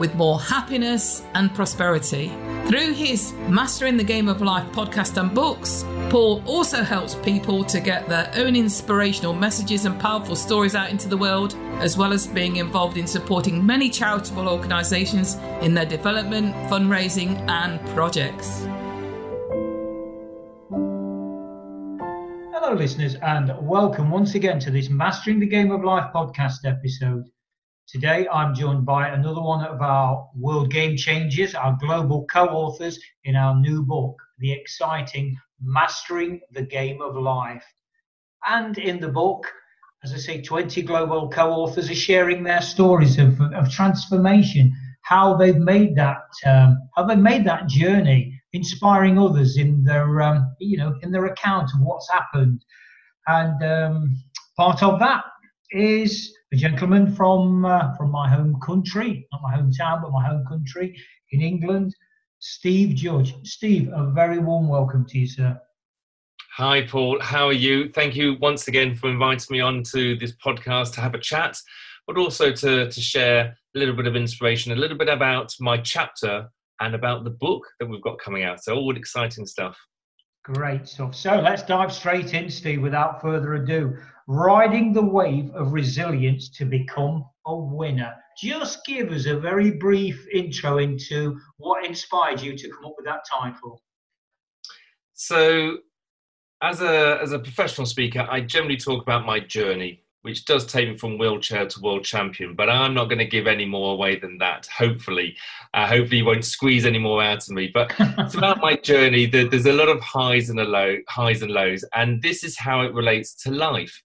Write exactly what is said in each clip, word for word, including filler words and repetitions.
with more happiness and prosperity. Through his Mastering the Game of Life podcast and books, Paul also helps people to get their own inspirational messages and powerful stories out into the world, as well as being involved in supporting many charitable organisations in their development, fundraising and projects. Hello listeners, and welcome once again to this Mastering the Game of Life podcast episode. Today I'm joined by another one of our world game changers, our global co-authors in our new book, the exciting Mastering the Game of Life. And in the book, as I say, twenty global co-authors are sharing their stories of, of transformation, how they've made that, um, how they made that journey, inspiring others in their, um, you know, in their account of what's happened. And um, part of that is a gentleman from uh, from my home country, not my hometown, but my home country in England. Steve George. Steve, a very warm welcome to you, sir. Hi, Paul. How are you? Thank you once again for inviting me on to this podcast to have a chat, but also to, to share a little bit of inspiration, a little bit about my chapter and about the book that we've got coming out. So all exciting stuff. Great stuff. So let's dive straight in, Steve, without further ado. Riding the wave of resilience to become a winner. Just give us a very brief intro into what inspired you to come up with that title. So, as a as a professional speaker, I generally talk about my journey, which does take me from wheelchair to world champion, but I'm not going to give any more away than that, hopefully. Uh, hopefully you won't squeeze any more out of me, but it's about my journey. There, there's a lot of highs and, a low, highs and lows, and this is how it relates to life.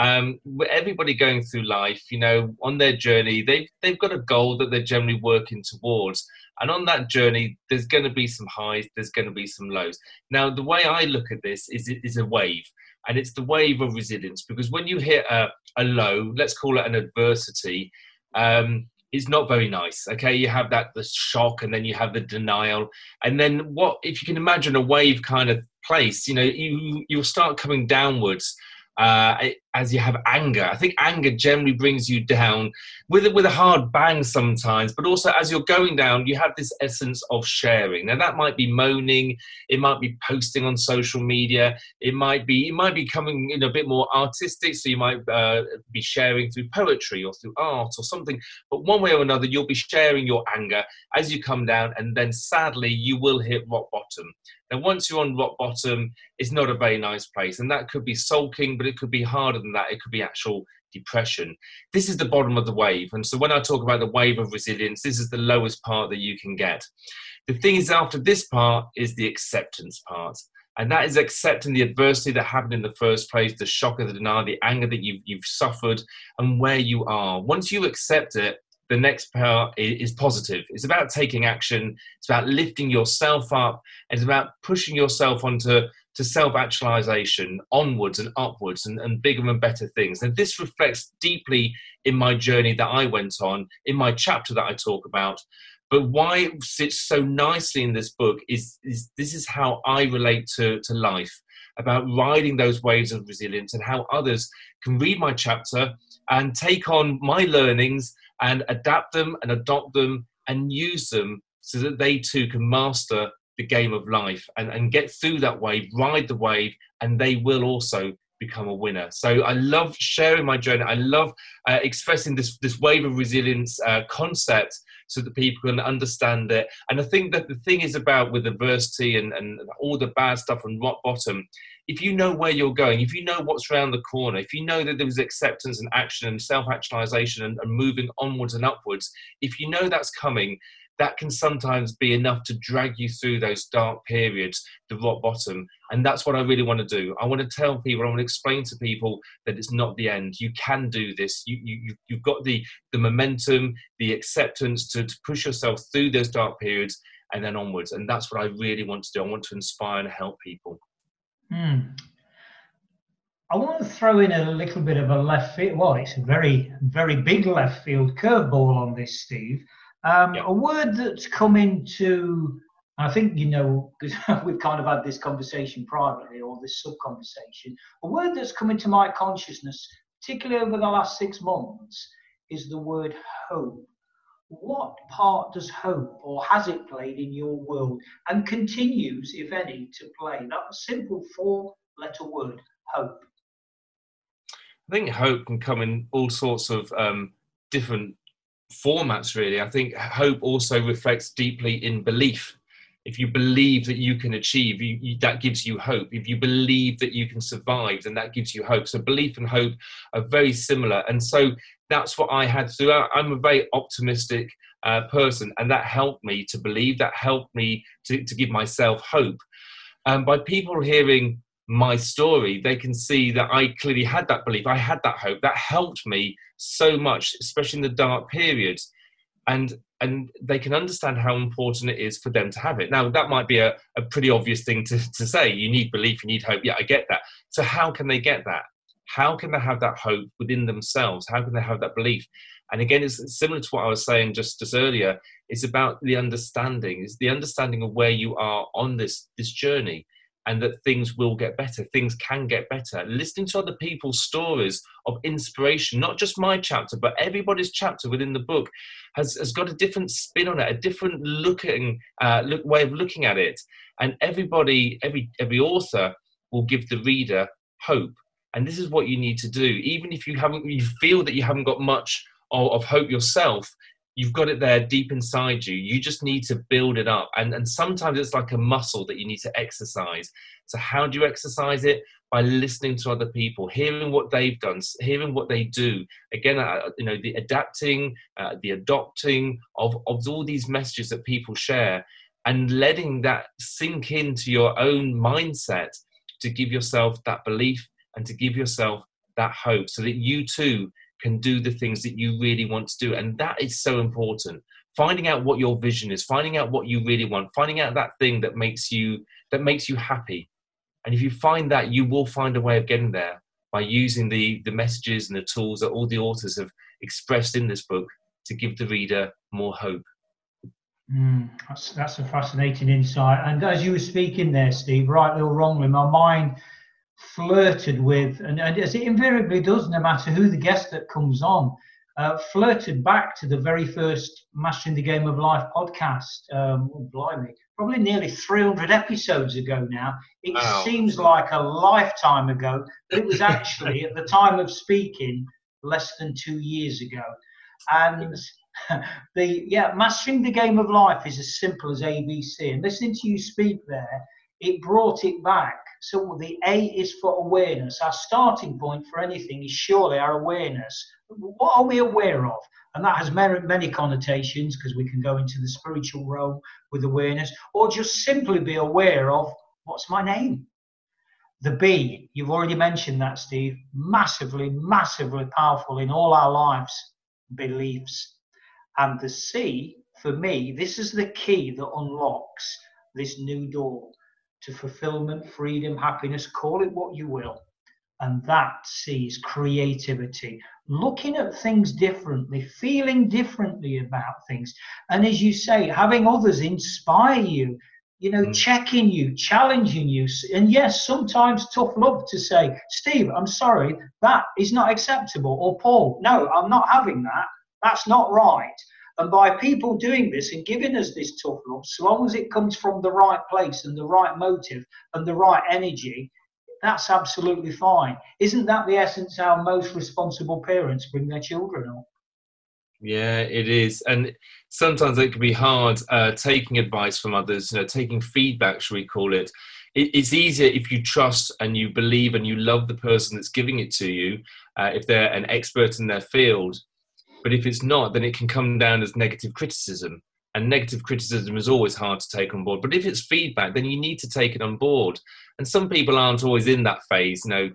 Um, everybody going through life, you know, on their journey, they've, they've got a goal that they're generally working towards. And on that journey, there's going to be some highs, there's going to be some lows. Now, the way I look at this is it is a wave, and it's the wave of resilience, because when you hit a, a low, let's call it an adversity, um, it's not very nice, okay? You have that, the shock, and then you have the denial. And then what, if you can imagine a wave kind of place, you know, you, you'll start coming downwards. Uh, as you have anger. I think anger generally brings you down with, with a hard bang sometimes, but also as you're going down, you have this essence of sharing. Now that might be moaning, it might be posting on social media, it might be it might be coming in a bit more artistic, so you might uh, be sharing through poetry or through art or something, but one way or another, you'll be sharing your anger as you come down, and then sadly, you will hit rock bottom. Now, once you're on rock bottom, it's not a very nice place. And that could be sulking, but it could be harder than that. It could be actual depression. This is the bottom of the wave. And so when I talk about the wave of resilience, this is the lowest part that you can get. The thing is, after this part is the acceptance part. And that is accepting the adversity that happened in the first place, the shock of the denial, the anger that you've, you've suffered, and where you are. Once you accept it, the next part is positive. It's about taking action. It's about lifting yourself up. It's about pushing yourself onto to self-actualization, onwards and upwards, and, and bigger and better things. And this reflects deeply in my journey that I went on, in my chapter that I talk about. But why it sits so nicely in this book is, is this is how I relate to, to life, about riding those waves of resilience, and how others can read my chapter and take on my learnings and adapt them and adopt them and use them so that they too can master the game of life and, and get through that wave, ride the wave, and they will also become a winner. So I love sharing my journey. I love uh, expressing this, this wave of resilience uh, concept so that people can understand it. And I think that the thing is about with adversity and, and all the bad stuff and rock bottom, if you know where you're going, if you know what's around the corner, if you know that there was acceptance and action and self-actualization and, and moving onwards and upwards, if you know that's coming, that can sometimes be enough to drag you through those dark periods, the rock bottom. And that's what I really want to do. I want to tell people, I want to explain to people that it's not the end. You can do this. You, you, you've got the, the momentum, the acceptance to, to push yourself through those dark periods and then onwards. And that's what I really want to do. I want to inspire and help people. Hmm. I want to throw in a little bit of a left field. Well, it's a very, very big left field curveball on this, Steve. Um, yeah. A word that's come into, I think, you know, because we've kind of had this conversation privately, or this sub-conversation, a word that's come into my consciousness, particularly over the last six months, is the word hope. What part does hope, or has it played in your world, and continues, if any, to play? That simple four-letter word, hope. I think hope can come in all sorts of um, different formats, really. I think hope also reflects deeply in belief. If you believe that you can achieve, you, you, that gives you hope. If you believe that you can survive, then that gives you hope. So belief and hope are very similar. And so that's what I had throughout. I'm a very optimistic uh, person, and that helped me to believe. That helped me to, to give myself hope. Um, by people hearing my story, they can see that I clearly had that belief. I had that hope. That helped me so much, especially in the dark periods. And, and they can understand how important it is for them to have it. Now, that might be a, a pretty obvious thing to, to say. You need belief, you need hope. Yeah, I get that. So how can they get that? How can they have that hope within themselves? How can they have that belief? And again, it's similar to what I was saying just, just earlier. It's about the understanding. It's the understanding of where you are on this, this journey. And that things will get better, things can get better. Listening to other people's stories of inspiration, not just my chapter, but everybody's chapter within the book has, has got a different spin on it, a different looking uh, look, way of looking at it. And everybody, every every author will give the reader hope. And this is what you need to do. Even if you haven't, you feel that you haven't got much of, of hope yourself, you've got it there deep inside you. You just need to build it up. And, and sometimes it's like a muscle that you need to exercise. So how do you exercise it? By listening to other people, hearing what they've done, hearing what they do. Again, uh, you know, the adapting, uh, the adopting of, of all these messages that people share, and letting that sink into your own mindset to give yourself that belief and to give yourself that hope, so that you too can do the things that you really want to do. And that is so important. Finding out what your vision is, finding out what you really want, finding out that thing that makes you, that makes you happy. And if you find that, you will find a way of getting there by using the, the messages and the tools that all the authors have expressed in this book to give the reader more hope. Mm, that's, that's a fascinating insight. And as you were speaking there, Steve, rightly or wrongly, my mind flirted with, and, and as it invariably does, no matter who the guest that comes on, uh, flirted back to the very first Mastering the Game of Life podcast, um, oh, blimey, probably nearly three hundred episodes ago now. It wow. seems like a lifetime ago, but it was actually, at the time of speaking, less than two years ago. And the yeah, Mastering the Game of Life is as simple as A B C. And listening to you speak there, it brought it back. So the A is for awareness. Our starting point for anything is surely our awareness. What are we aware of? And that has many, many connotations, because we can go into the spiritual realm with awareness, or just simply be aware of, what's my name? The B, you've already mentioned that, Steve, massively, massively powerful in all our lives, beliefs. And the C, for me, this is the key that unlocks this new door to fulfillment, freedom, happiness, call it what you will. And that sees creativity, looking at things differently, feeling differently about things. And as you say, having others inspire you, you know, mm. checking you, challenging you. And yes, sometimes tough love to say, Steve, I'm sorry, that is not acceptable. Or Paul, no, I'm not having that. That's not right. And by people doing this and giving us this tough love, so long as it comes from the right place and the right motive and the right energy, that's absolutely fine. Isn't that the essence how most responsible parents bring their children up? Yeah, it is. And sometimes it can be hard uh, taking advice from others, you know, taking feedback, shall we call it. It's easier if you trust and you believe and you love the person that's giving it to you, uh, if they're an expert in their field. But if it's not, then it can come down as negative criticism. And negative criticism is always hard to take on board. But if it's feedback, then you need to take it on board. And some people aren't always in that phase. You know,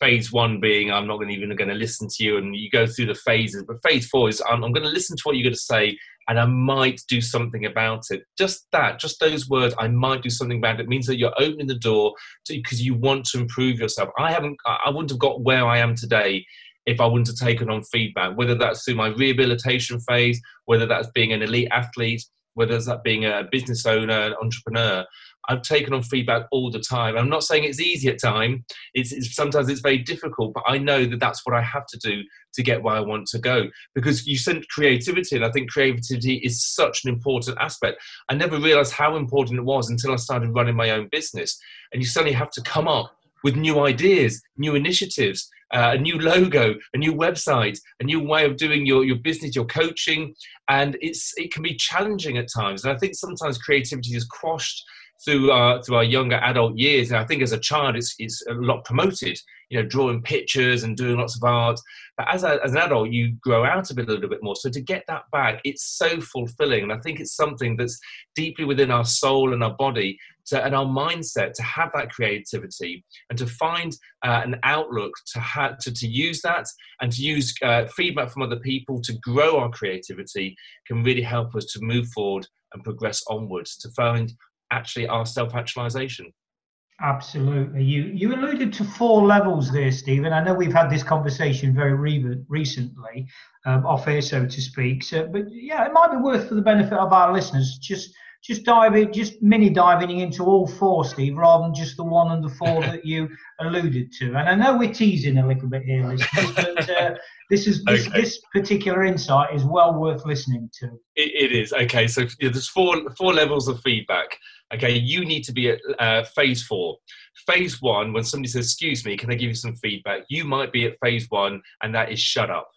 phase one being, I'm not even going to listen to you, and you go through the phases. But phase four is, I'm, I'm going to listen to what you're going to say, and I might do something about it. Just that, just those words, I might do something about it. It means that you're opening the door because you want to improve yourself. I haven't, I wouldn't have got where I am today if I wouldn't have taken on feedback, whether that's through my rehabilitation phase, whether that's being an elite athlete, whether that's that being a business owner, an entrepreneur. I've taken on feedback all the time. I'm not saying it's easy at time. It's, it's sometimes it's very difficult, but I know that that's what I have to do to get where I want to go. Because you said creativity, and I think creativity is such an important aspect. I never realized how important it was until I started running my own business. And you suddenly have to come up with new ideas, new initiatives, uh, a new logo, a new website, a new way of doing your, your business, your coaching. And it's it can be challenging at times. And I think sometimes creativity is quashed through our, through our younger adult years. And I think as a child, it's, it's a lot promoted, you know, drawing pictures and doing lots of art. But as, a, as an adult, you grow out of it a little bit more. So to get that back, it's so fulfilling. And I think it's something that's deeply within our soul and our body to, and our mindset to have that creativity and to find uh, an outlook to, ha- to to use that and to use uh, feedback from other people to grow our creativity can really help us to move forward and progress onwards to find actually our self-actualization. Absolutely. You you alluded to four levels there, Stephen. I know we've had this conversation very re- recently, um, off air, so to speak. So, but yeah, it might be worth, for the benefit of our listeners, just just diving, just mini diving into all four, Steve, rather than just the one and the four that you alluded to. And I know we're teasing a little bit here, listeners, but uh, this is this, okay. this particular insight is well worth listening to. It, it is. Okay, so there's four four levels of feedback. Okay, you need to be at uh, phase four. Phase one, when somebody says, excuse me, can I give you some feedback? You might be at phase one, and that is shut up.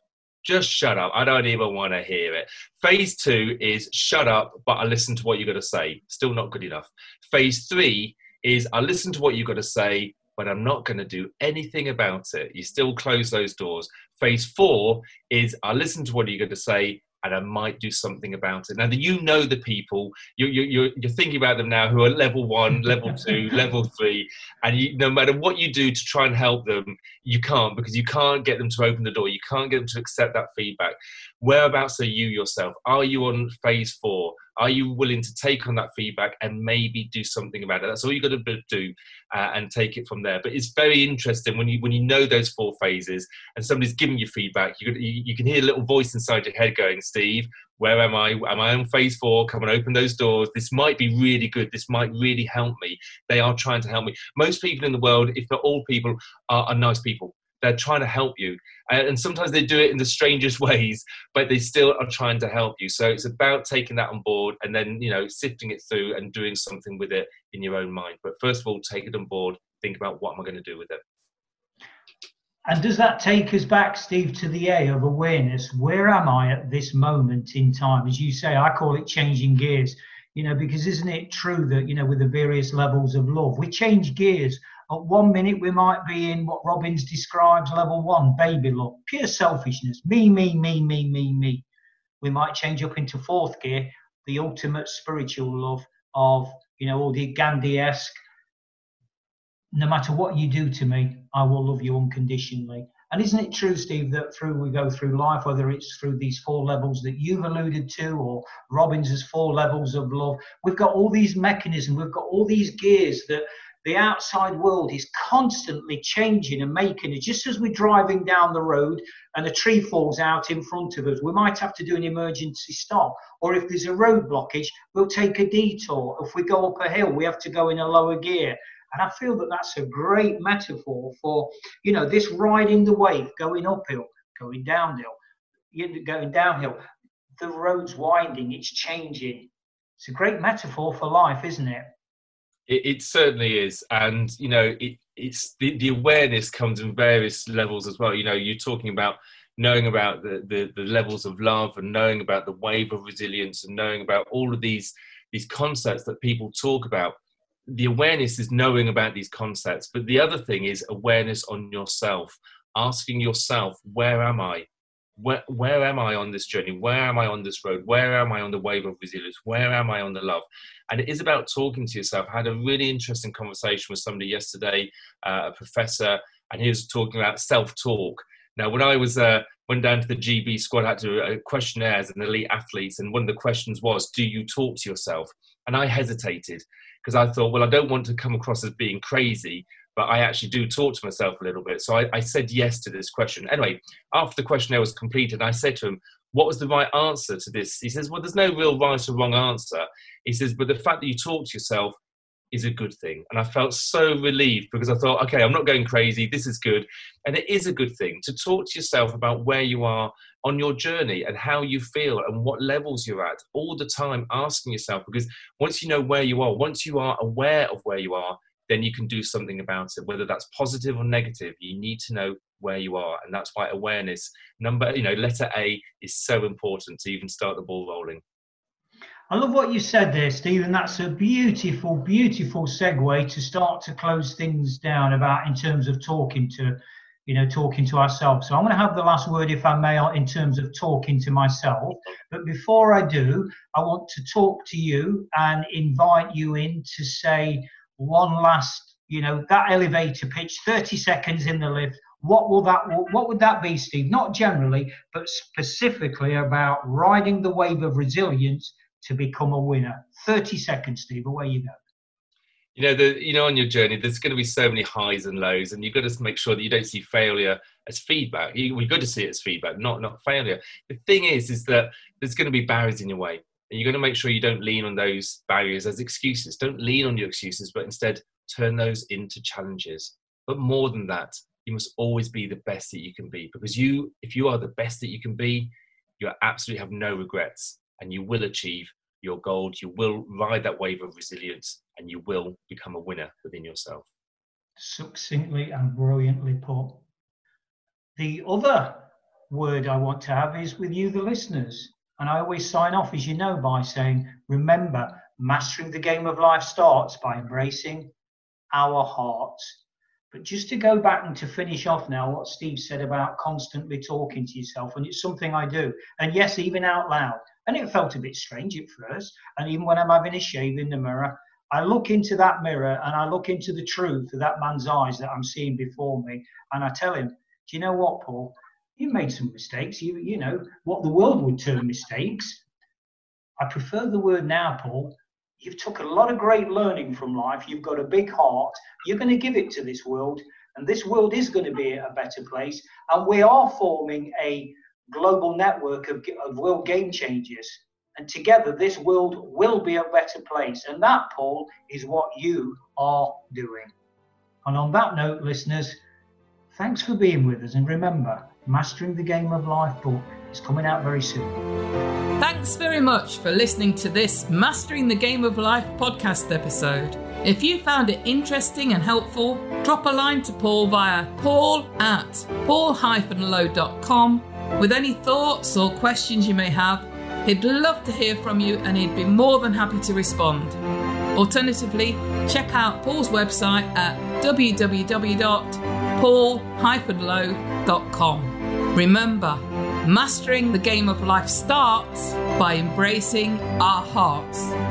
Just shut up. I don't even want to hear it. Phase two is shut up, but I listen to what you're going to say. Still not good enough. Phase three is I listen to what you've got to say, but I'm not going to do anything about it. You still close those doors. Phase four is I listen to what you're going to say, and I might do something about it. Now that you know the people, you, you, you're, you're thinking about them now who are level one, level two, level three, and you, no matter what you do to try and help them, you can't, because you can't get them to open the door. You can't get them to accept that feedback. Whereabouts are you yourself? Are you on phase four? Are you willing to take on that feedback and maybe do something about it? That's all you've got to do, uh, and take it from there. But it's very interesting when you when you know those four phases and somebody's giving you feedback, you, you can hear a little voice inside your head going, Steve, where am I? Am I on phase four? Come and open those doors. This might be really good. This might really help me. They are trying to help me. Most people in the world, if not all people, are, are nice people. They're trying to help you. And sometimes they do it in the strangest ways, but they still are trying to help you. So it's about taking that on board and then, you know, sifting it through and doing something with it in your own mind. But first of all, take it on board. Think about what am I going to do with it. And does that take us back, Steve, to the A of awareness? Where am I at this moment in time? As you say, I call it changing gears, you know, because isn't it true that, you know, with the various levels of love, we change gears. At one minute, we might be in what Robbins describes level one, baby love, pure selfishness, me, me, me, me, me, me. We might change up into fourth gear, the ultimate spiritual love of, you know, all the Gandhi-esque, no matter what you do to me, I will love you unconditionally. And isn't it true, Steve, that through we go through life, whether it's through these four levels that you've alluded to or Robbins' four levels of love, we've got all these mechanisms, we've got all these gears that the outside world is constantly changing and making it. Just as we're driving down the road and a tree falls out in front of us, we might have to do an emergency stop. Or if there's a road blockage, we'll take a detour. If we go up a hill, we have to go in a lower gear. And I feel that that's a great metaphor for, you know, this riding the wave, going uphill, going downhill, going downhill. The road's winding, it's changing. It's a great metaphor for life, isn't it? It, it certainly is. And, you know, it, it's the, the awareness comes in various levels as well. You know, you're talking about knowing about the, the, the levels of love and knowing about the wave of resilience and knowing about all of these, these concepts that people talk about. The awareness is knowing about these concepts. But the other thing is awareness on yourself, asking yourself, where am I? Where, where am I on this journey? Where am I on this road? Where am I on the wave of resilience? Where am I on the love? And it is about talking to yourself. I had a really interesting conversation with somebody yesterday, uh, a professor, and he was talking about self-talk. Now, when I was uh, went down to the G B squad, I had to do uh, questionnaires and elite athletes, and one of the questions was, do you talk to yourself? And I hesitated because I thought, well, I don't want to come across as being crazy, but I actually do talk to myself a little bit. So I, I said yes to this question. Anyway, after the questionnaire was completed, I said to him, what was the right answer to this? He says, well, there's no real right or wrong answer. He says, but the fact that you talk to yourself is a good thing. And I felt so relieved because I thought, okay, I'm not going crazy. This is good. And it is a good thing to talk to yourself about where you are on your journey and how you feel and what levels you're at all the time, asking yourself, because once you know where you are, once you are aware of where you are, then you can do something about it, whether that's positive or negative. You need to know where you are. And that's why awareness number, you know, letter A is so important to even start the ball rolling. I love what you said there, Steve, and that's a beautiful, beautiful segue to start to close things down about in terms of talking to, you know, talking to ourselves. So I'm going to have the last word, if I may, in terms of talking to myself. But before I do, I want to talk to you and invite you in to say one last, you know, that elevator pitch, thirty seconds in the lift. What will that, what would that be, Steve? Not generally, but specifically about riding the wave of resilience to become a winner. thirty seconds, Steve, away you go. You know, the, you know, on your journey, there's going to be so many highs and lows, and you've got to make sure that you don't see failure as feedback. You, we've got to see it as feedback, not, not failure. The thing is, is that there's going to be barriers in your way, and you're going to make sure you don't lean on those barriers as excuses. Don't lean on your excuses, but instead turn those into challenges. But more than that, you must always be the best that you can be, because you, if you are the best that you can be, you absolutely have no regrets. And you will achieve your goal, you will ride that wave of resilience, and you will become a winner within yourself. Succinctly and brilliantly put. The other word I want to have is with you, the listeners. And I always sign off, as you know, by saying, remember, mastering the game of life starts by embracing our hearts. But just to go back and to finish off now what Steve said about constantly talking to yourself, and it's something I do, and yes, even out loud. And it felt a bit strange at first, and even when I'm having a shave in the mirror, I look into that mirror and I look into the truth of that man's eyes that I'm seeing before me, and I tell him, do you know what, Paul, you made some mistakes, you, you know, what the world would term mistakes. I prefer the word now, Paul. You've took a lot of great learning from life. You've got a big heart. You're going to give it to this world, and this world is going to be a better place. And we are forming a global network of, of world game changers. And together, this world will be a better place. And that, Paul, is what you are doing. And on that note, listeners, thanks for being with us. And remember, Mastering the Game of Life book is coming out very soon. Thanks very much for listening to this Mastering the Game of Life podcast episode. If you found it interesting and helpful, drop a line to Paul via paul at paul dash low dot com with any thoughts or questions you may have. He'd love to hear from you, and he'd be more than happy to respond. Alternatively, check out Paul's website at w w w dot paul dash low dot com. Remember, mastering the game of life starts by embracing our hearts.